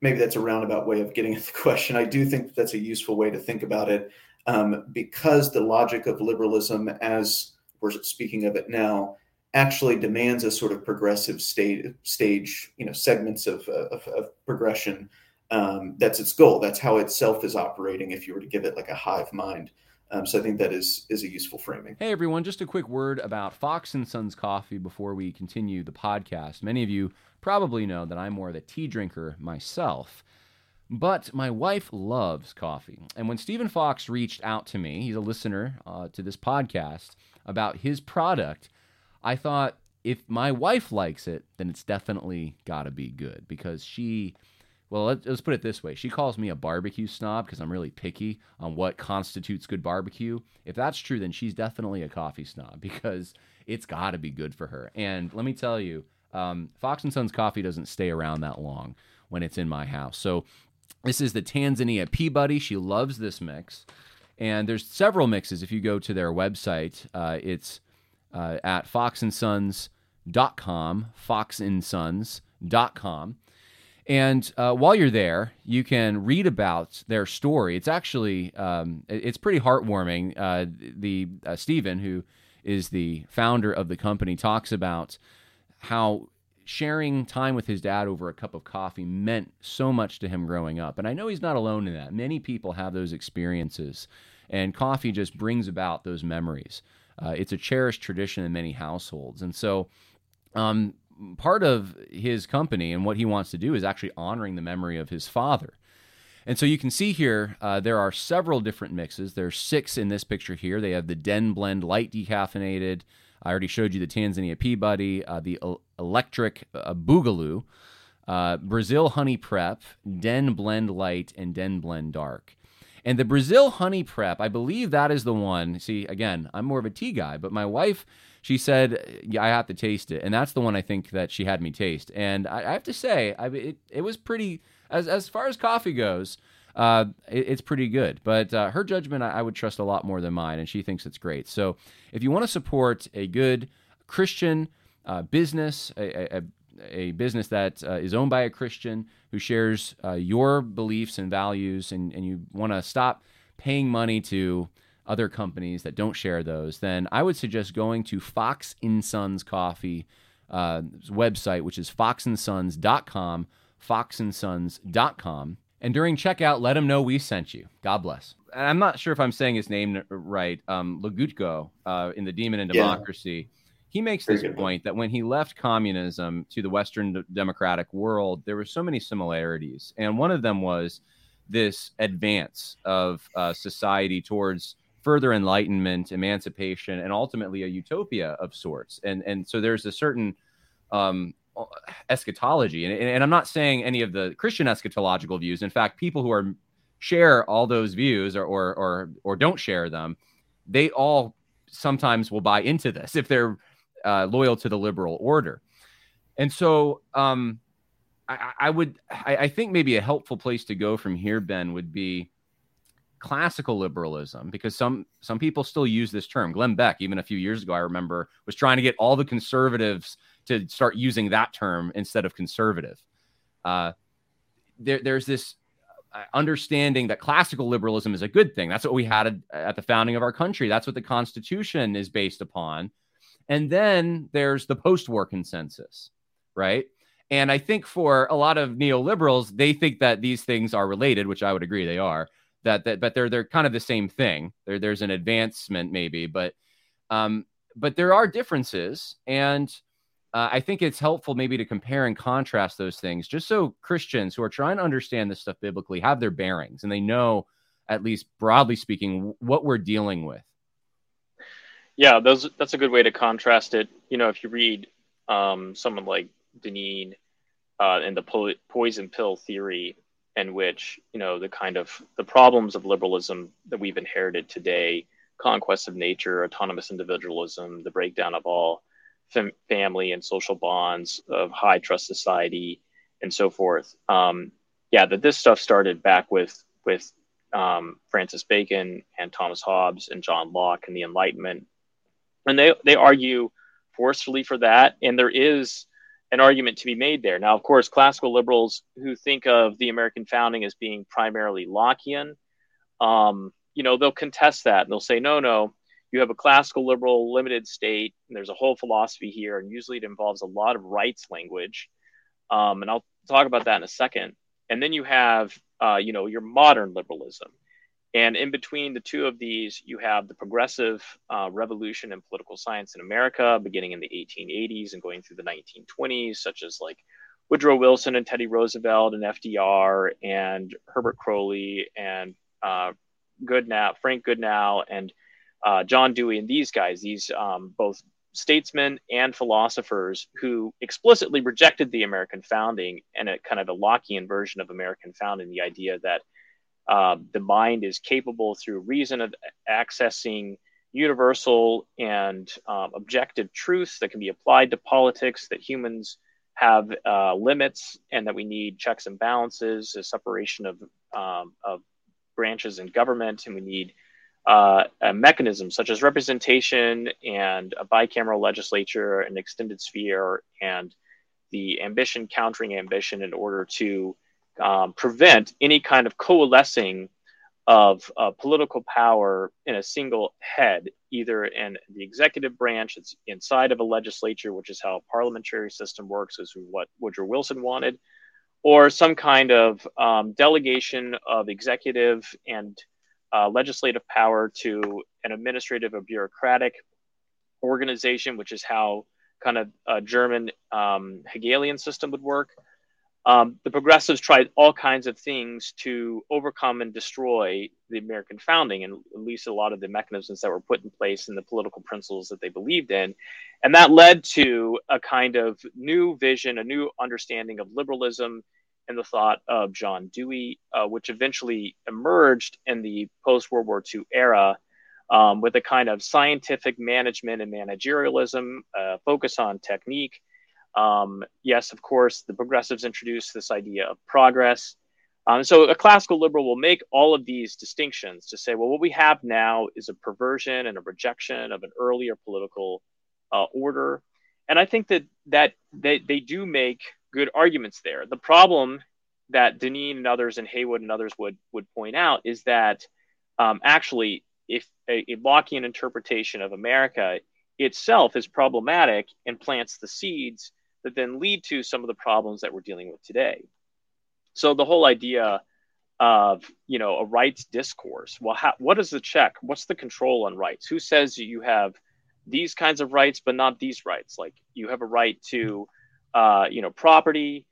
maybe that's a roundabout way of getting at the question. I do think that that's a useful way to think about it. Um, because the logic of liberalism, as we're speaking of it now, actually demands a sort of progressive state, stage, you know, segments of, of, of progression. Um, that's its goal. That's how itself is operating if you were to give it like a hive mind. Um, so I think that is is a useful framing. Hey, everyone, just a quick word about Fox and Sons Coffee before we continue the podcast. Many of you probably know that I'm more of a tea drinker myself. But my wife loves coffee, and when Stephen Fox reached out to me, he's a listener uh, to this podcast, about his product, I thought, if my wife likes it, then it's definitely got to be good, because she, well, let's, let's put it this way, she calls me a barbecue snob because I'm really picky on what constitutes good barbecue. If that's true, then she's definitely a coffee snob because it's got to be good for her. And let me tell you, um, Fox and Sons coffee doesn't stay around that long when it's in my house, so... This is the Tanzania Peabody. She loves this mix. And there's several mixes. If you go to their website, uh, it's uh, at fox and sons dot com, fox and sons dot com. And uh, while you're there, you can read about their story. It's actually, um, it's pretty heartwarming. Uh, the uh, Stephen, who is the founder of the company, talks about how sharing time with his dad over a cup of coffee meant so much to him growing up. And I know he's not alone in that. Many people have those experiences, and coffee just brings about those memories. Uh, it's a cherished tradition in many households. And so um, part of his company and what he wants to do is actually honoring the memory of his father. And so you can see here, uh, there are several different mixes. There are six in this picture here. They have the Den Blend Light Decaffeinated. I already showed you the Tanzania Peabody, uh, the el- Electric uh, Boogaloo, uh, Brazil Honey Prep, Den Blend Light, and Den Blend Dark. And the Brazil Honey Prep, I believe that is the one. See, again, I'm more of a tea guy, but my wife, she said, yeah, I have to taste it. And that's the one I think that she had me taste. And I, I have to say, I, it, it was pretty, as as far as coffee goes, uh, it, it's pretty good. But uh, her judgment, I, I would trust a lot more than mine, and she thinks it's great. So if you want to support a good Christian uh, business, a, a, a business that uh, is owned by a Christian who shares uh, your beliefs and values, and, and you want to stop paying money to other companies that don't share those, then I would suggest going to Fox and Sons Coffee uh, website, which is fox and sons dot com, fox and sons dot com. And during checkout, let them know we sent you. God bless. And I'm not sure if I'm saying his name right. Um, Legutko uh, in The Demon and Democracy, yeah. He makes this point that when he left communism to the Western democratic world, there were so many similarities. And one of them was this advance of uh, society towards further enlightenment, emancipation, and ultimately a utopia of sorts. And and so there's a certain um, eschatology. And, and I'm not saying any of the Christian eschatological views. In fact, people who are share all those views or or or, or don't share them, they all sometimes will buy into this if they're Uh, loyal to the liberal order. And so um, I, I would, I, I think maybe a helpful place to go from here, Ben, would be classical liberalism, because some, some people still use this term. Glenn Beck, even a few years ago, I remember, was trying to get all the conservatives to start using that term instead of conservative. Uh, there, there's this understanding that classical liberalism is a good thing. That's what we had at, at the founding of our country. That's what the Constitution is based upon. And then there's the post-war consensus, right? And I think for a lot of neoliberals, they think that these things are related, which I would agree they are, that, that but they're they're kind of the same thing. There, there's an advancement maybe, but um, but there are differences. And uh, I think it's helpful maybe to compare and contrast those things, just so Christians who are trying to understand this stuff biblically have their bearings and they know, at least broadly speaking, what we're dealing with. Yeah, those, that's a good way to contrast it. You know, if you read um, someone like Deneen uh, and the po- poison pill theory, in which, you know, the kind of the problems of liberalism that we've inherited today, conquest of nature, autonomous individualism, the breakdown of all fam- family and social bonds of high trust society and so forth. Um, yeah, that this stuff started back with with um, Francis Bacon and Thomas Hobbes and John Locke and the Enlightenment. And they, they argue forcefully for that. And there is an argument to be made there. Now, of course, classical liberals who think of the American founding as being primarily Lockean, um, you know, they'll contest that. And they'll say, no, no, you have a classical liberal limited state. And there's a whole philosophy here. And usually it involves a lot of rights language. Um, and I'll talk about that in a second. And then you have, uh, you know, your modern liberalism. And in between the two of these, you have the progressive uh, revolution in political science in America, beginning in the eighteen eighties and going through the nineteen twenties, such as like Woodrow Wilson and Teddy Roosevelt and F D R and Herbert Crowley and uh, Goodnow, Frank Goodnow and uh, John Dewey and these guys, these um, both statesmen and philosophers who explicitly rejected the American founding and a kind of a Lockean version of American founding, the idea that Uh, the mind is capable through reason of accessing universal and um, objective truths that can be applied to politics, that humans have uh, limits and that we need checks and balances, a separation of, um, of branches in government, and we need uh, mechanisms such as representation and a bicameral legislature, an extended sphere, and the ambition countering ambition in order to um, prevent any kind of coalescing of uh, political power in a single head, either in the executive branch, it's inside of a legislature, which is how a parliamentary system works, is what Woodrow Wilson wanted, or some kind of um, delegation of executive and uh, legislative power to an administrative or bureaucratic organization, which is how kind of a German um, Hegelian system would work. Um, the progressives tried all kinds of things to overcome and destroy the American founding, and at least a lot of the mechanisms that were put in place and the political principles that they believed in. And that led to a kind of new vision, a new understanding of liberalism and the thought of John Dewey, uh, which eventually emerged in the post-World War Two era um, with a kind of scientific management and managerialism, uh, focus on technique. Um, yes, of course, the progressives introduced this idea of progress. Um, so a classical liberal will make all of these distinctions to say, well, what we have now is a perversion and a rejection of an earlier political uh, order. And I think that, that they, they do make good arguments there. The problem that Deneen and others and Haywood and others would, would point out is that um, actually, if a, a Lockean interpretation of America itself is problematic and plants the seeds that then lead to some of the problems that we're dealing with today. So the whole idea of, you know, a rights discourse, well, how, what is the check? What's the control on rights? Who says you have these kinds of rights, but not these rights? Like you have a right to, uh, you know, property,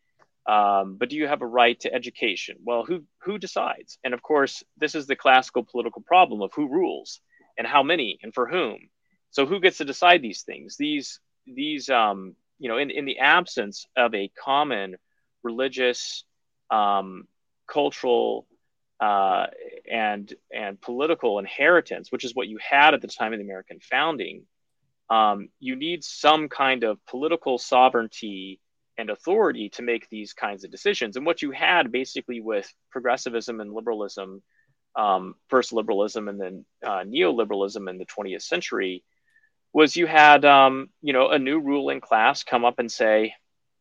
um, but do you have a right to education? Well, who, who decides? And of course, this is the classical political problem of who rules and how many and for whom. So who gets to decide these things? These, these, um, you know, in, in the absence of a common religious, um, cultural, uh, and and political inheritance, which is what you had at the time of the American founding, um, you need some kind of political sovereignty and authority to make these kinds of decisions. And what you had basically with progressivism and liberalism, um, first liberalism and then uh, neoliberalism in the twentieth century, was you had, um, you know, a new ruling class come up and say,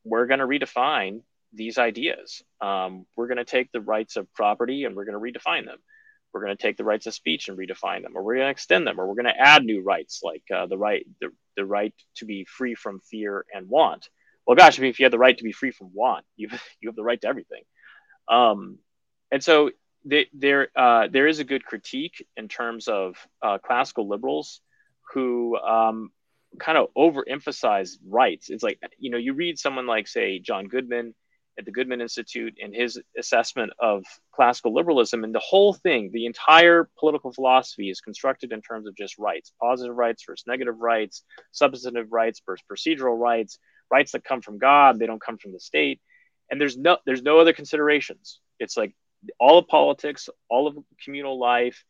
we're going to redefine these ideas. Um, we're going to take the rights of property and we're going to redefine them. We're going to take the rights of speech and redefine them, or we're going to extend them, or we're going to add new rights like uh, the right, the, the right to be free from fear and want. Well, gosh, I mean, if you have the right to be free from want, you you have the right to everything. Um, and so th- there uh, there is a good critique in terms of uh, classical liberals who um, kind of overemphasize rights. It's like, you know, you read someone like, say, John Goodman at the Goodman Institute and his assessment of classical liberalism, and the whole thing, the entire political philosophy is constructed in terms of just rights, positive rights versus negative rights, substantive rights versus procedural rights, rights that come from God, they don't come from the state. And there's no, there's no other considerations. It's like all of politics, all of communal life,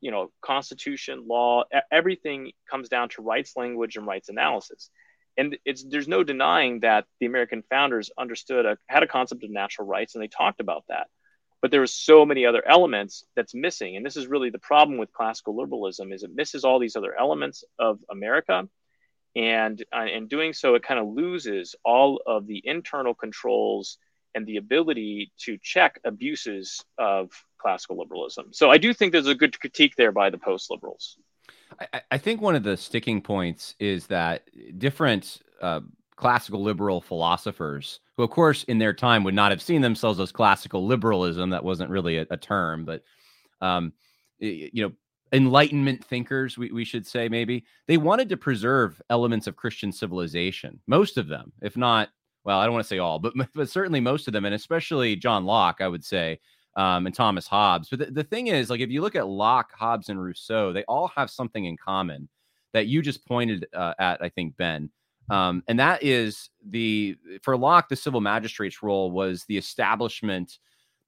you know, constitution, law, everything comes down to rights language and rights analysis. And it's, there's no denying that the American founders understood, a, had a concept of natural rights, and they talked about that. But there were so many other elements that's missing. And this is really the problem with classical liberalism, is it misses all these other elements of America. And uh, in doing so, it kind of loses all of the internal controls and the ability to check abuses of classical liberalism. So I do think there's a good critique there by the post-liberals. I, I think one of the sticking points is that different uh, classical liberal philosophers, who, of course, in their time would not have seen themselves as classical liberalism, that wasn't really a, a term, but, um, you know, Enlightenment thinkers, we, we should say maybe, they wanted to preserve elements of Christian civilization, most of them, if not, well, I don't want to say all, but, but certainly most of them, and especially John Locke, I would say, um, and Thomas Hobbes. But the, the thing is, like, if you look at Locke, Hobbes, and Rousseau, they all have something in common that you just pointed uh, at, I think, Ben. Um, and that is, the for Locke, the civil magistrate's role was the establishment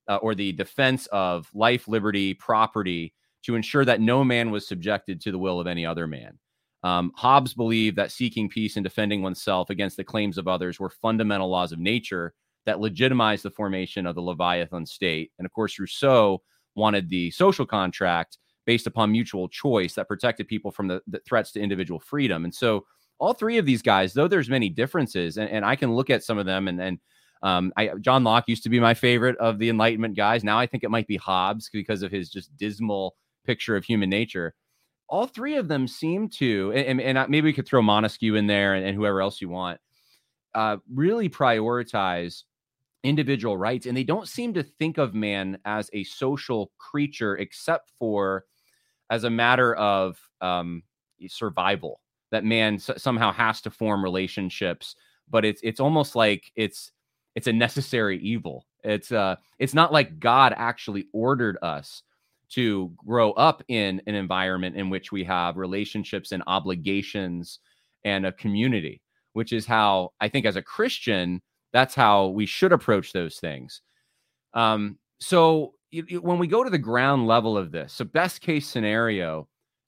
uh, or the defense of life, liberty, property, to ensure that no man was subjected to the will of any other man. Um, Hobbes believed that seeking peace and defending oneself against the claims of others were fundamental laws of nature that legitimized the formation of the Leviathan state. And of course, Rousseau wanted the social contract based upon mutual choice that protected people from the, the threats to individual freedom. And so all three of these guys, though there's many differences, and, and I can look at some of them, and and um, I, John Locke used to be my favorite of the Enlightenment guys. Now I think it might be Hobbes because of his just dismal picture of human nature. All three of them seem to, and, and, and maybe we could throw Montesquieu in there and, and whoever else you want, uh, really prioritize individual rights. And they don't seem to think of man as a social creature, except for as a matter of um, survival, that man s- somehow has to form relationships. But it's it's almost like it's it's a necessary evil. It's uh, it's not like God actually ordered us to grow up in an environment in which we have relationships and obligations and a community, which is how I think as a Christian, that's how we should approach those things. Um, so it, it, when we go to the ground level of this, so best case scenario,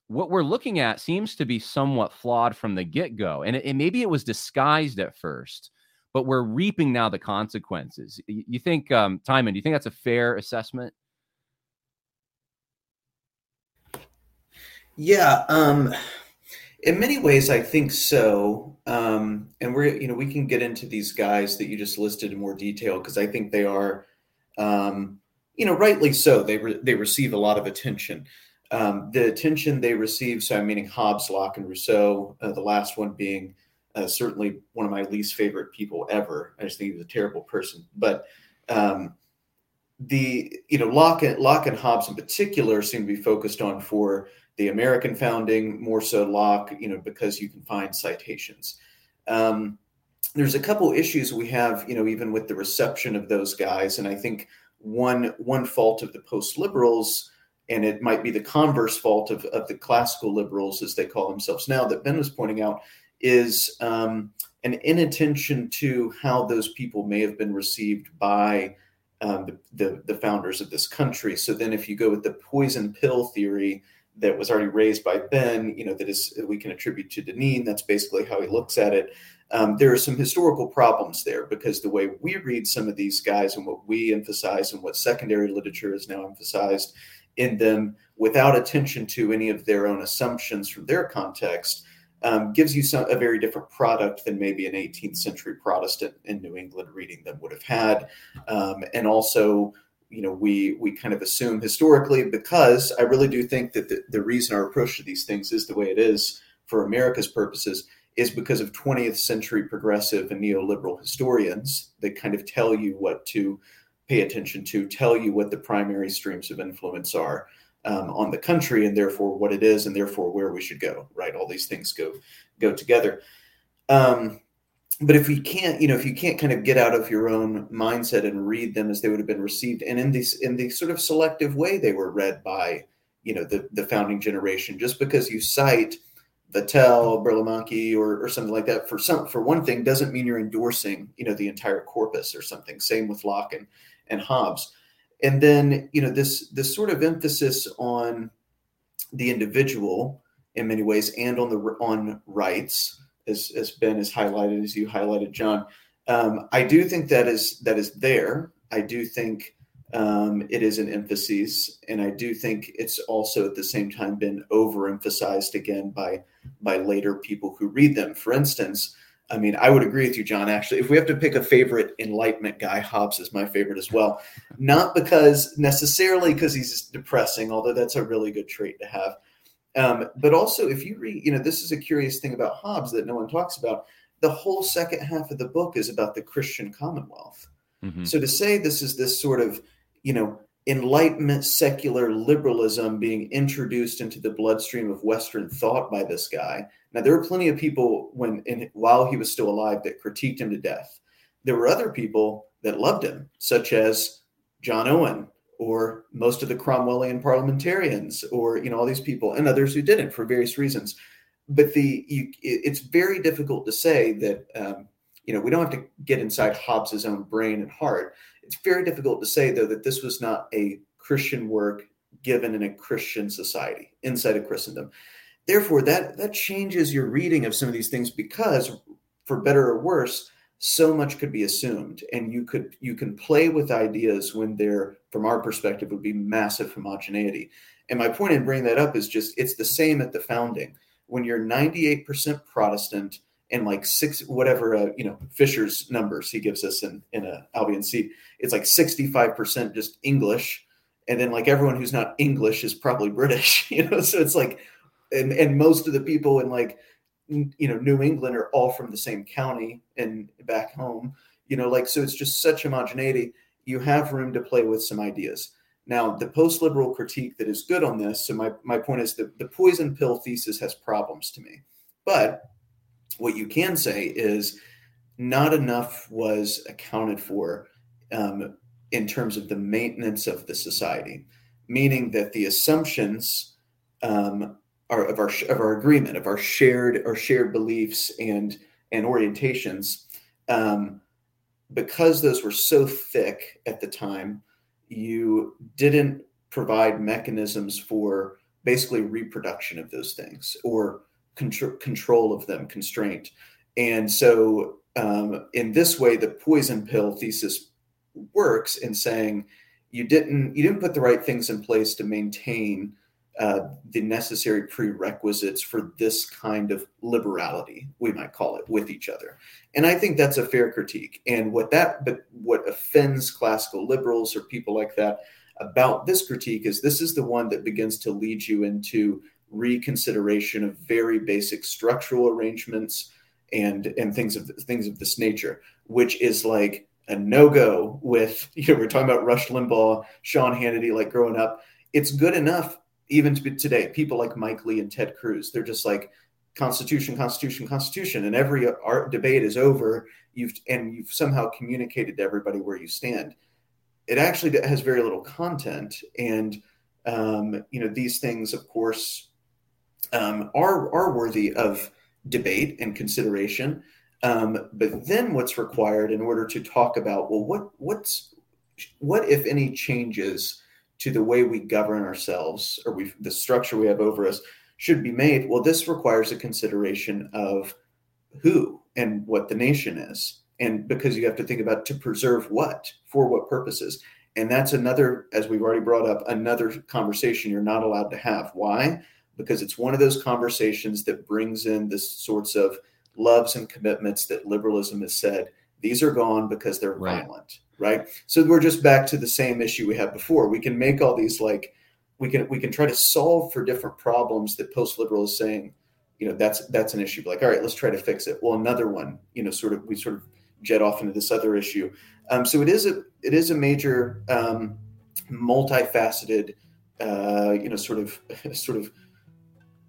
what we're looking at seems to be somewhat flawed from the get-go. And it, it, maybe it was disguised at first, but we're reaping now the consequences. You, you think, um, Timon, do you think that's a fair assessment? Yeah, um, in many ways, I think so. Um, and we're, you know, we can get into these guys that you just listed in more detail because I think they are, um, you know, rightly so. They re- they receive a lot of attention. Um, the attention they receive, so I'm meaning Hobbes, Locke, and Rousseau, uh, the last one being uh, certainly one of my least favorite people ever. I just think he was a terrible person. But um, the, you know, Locke and, Locke and Hobbes in particular seem to be focused on for the American founding, more so Locke, you know, because you can find citations. Um, there's a couple issues we have, you know, even with the reception of those guys. And I think one one fault of the post-liberals, and it might be the converse fault of, of the classical liberals, as they call themselves now, that Ben was pointing out, is um, an inattention to how those people may have been received by um, the, the, the founders of this country. So then if you go with the poison pill theory that was already raised by Ben, you know, that is, we can attribute to Deneen. That's basically how he looks at it. Um, there are some historical problems there because the way we read some of these guys and what we emphasize and what secondary literature is now emphasized in them without attention to any of their own assumptions from their context um, gives you some, a very different product than maybe an eighteenth century Protestant in New England reading them would have had. Um, and also, you know, we we kind of assume historically, because I really do think that the, the reason our approach to these things is the way it is for America's purposes is because of twentieth century progressive and neoliberal historians that kind of tell you what to pay attention to, tell you what the primary streams of influence are um, on the country, and therefore what it is, and therefore where we should go, right? All these things go go together. Um, But if you can't, you know, if you can't kind of get out of your own mindset and read them as they would have been received, and in these in the sort of selective way they were read by, you know, the, the founding generation, just because you cite Vattel, Burlamaqui, or or something like that for some for one thing doesn't mean you're endorsing, you know, the entire corpus or something. Same with Locke and, and Hobbes, and then you know this this sort of emphasis on the individual in many ways and on the on rights. As, as Ben has highlighted, as you highlighted, John, um, I do think that is that is there. I do think um, it is an emphasis, and I do think it's also at the same time been overemphasized again by by later people who read them. For instance, I mean, I would agree with you, John. Actually, if we have to pick a favorite Enlightenment guy, Hobbes is my favorite as well. Not because necessarily because he's depressing, although that's a really good trait to have. Um, but also, if you read, you know, this is a curious thing about Hobbes that no one talks about. The whole second half of the book is about the Christian Commonwealth. Mm-hmm. So to say this is this sort of, you know, Enlightenment secular liberalism being introduced into the bloodstream of Western thought by this guy. Now, there were plenty of people when in, while he was still alive that critiqued him to death. There were other people that loved him, such as John Owen, or most of the Cromwellian parliamentarians, or, you know, all these people and others who didn't for various reasons. But the you, it's very difficult to say that, um, you know, we don't have to get inside Hobbes's own brain and heart. It's very difficult to say, though, that this was not a Christian work given in a Christian society inside of Christendom. Therefore, that that changes your reading of some of these things because, for better or worse, so much could be assumed, and you could you can play with ideas when they're, from our perspective, would be massive homogeneity. And my point in bringing that up is just, it's the same at the founding. When you're ninety-eight percent Protestant and like six, whatever, uh, you know, Fisher's numbers he gives us in, in a Albion seat, it's like sixty-five percent just English. And then like everyone who's not English is probably British, you know? So it's like, and, and most of the people in like, you know, New England are all from the same county and back home, you know, like, so it's just such homogeneity. You have room to play with some ideas. Now, the post-liberal critique that is good on this, so my, my point is that the poison pill thesis has problems to me. But what you can say is not enough was accounted for um, in terms of the maintenance of the society, meaning that the assumptions um, are of our of our agreement, of our shared our shared beliefs and and orientations, um, because those were so thick at the time, you didn't provide mechanisms for basically reproduction of those things or contr- control of them, constraint. And so um, in this way, the poison pill thesis works in saying you didn't you didn't put the right things in place to maintain uh, the necessary prerequisites for this kind of liberality, we might call it, with each other. And I think that's a fair critique. And what that, but what offends classical liberals or people like that about this critique is this is the one that begins to lead you into reconsideration of very basic structural arrangements and, and things of things of this nature, which is like a no-go with, you know, we're talking about Rush Limbaugh, Sean Hannity, like growing up, it's good enough. Even today, people like Mike Lee and Ted Cruz, they're just like Constitution, Constitution, Constitution. And every art debate is over. You've and you've somehow communicated to everybody where you stand. It actually has very little content. And, um, you know, these things, of course, um, are, are worthy of debate and consideration. Um, but then what's required in order to talk about, well, what what's what, if any, changes to the way we govern ourselves or we the structure we have over us should be made. Well, this requires a consideration of who and what the nation is. And because you have to think about to preserve what, for what purposes. And that's another, as we've already brought up, another conversation you're not allowed to have. Why? Because it's one of those conversations that brings in the sorts of loves and commitments that liberalism has said, these are gone because they're right. Violent. Right. So we're just back to the same issue we had before. We can make all these like we can we can try to solve for different problems that post-liberal is saying, you know, that's that's an issue. Like, all right, let's try to fix it. Well, another one, you know, sort of we sort of jet off into this other issue. Um, so it is a it is a major um, multifaceted, uh, you know, sort of sort of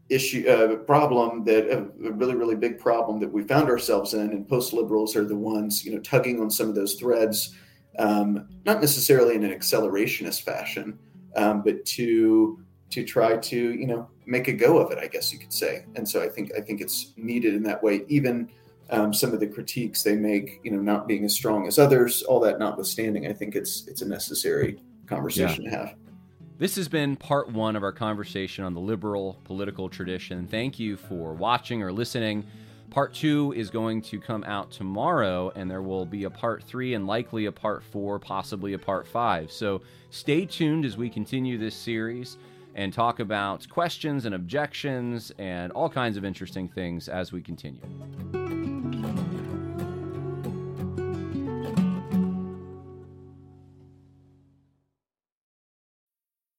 issue uh, problem that a really, really big problem that we found ourselves in. And post-liberals are the ones, you know, tugging on some of those threads. Um, not necessarily in an accelerationist fashion, um, but to to try to, you know, make a go of it, I guess you could say. And so I think I think it's needed in that way. Even um, some of the critiques they make, you know, not being as strong as others, all that notwithstanding, I think it's it's a necessary conversation yeah. to have. This has been part one of our conversation on the liberal political tradition. Thank you for watching or listening. Part two is going to come out tomorrow, and there will be a part three and likely a part four, possibly a part five. So stay tuned as we continue this series and talk about questions and objections and all kinds of interesting things as we continue.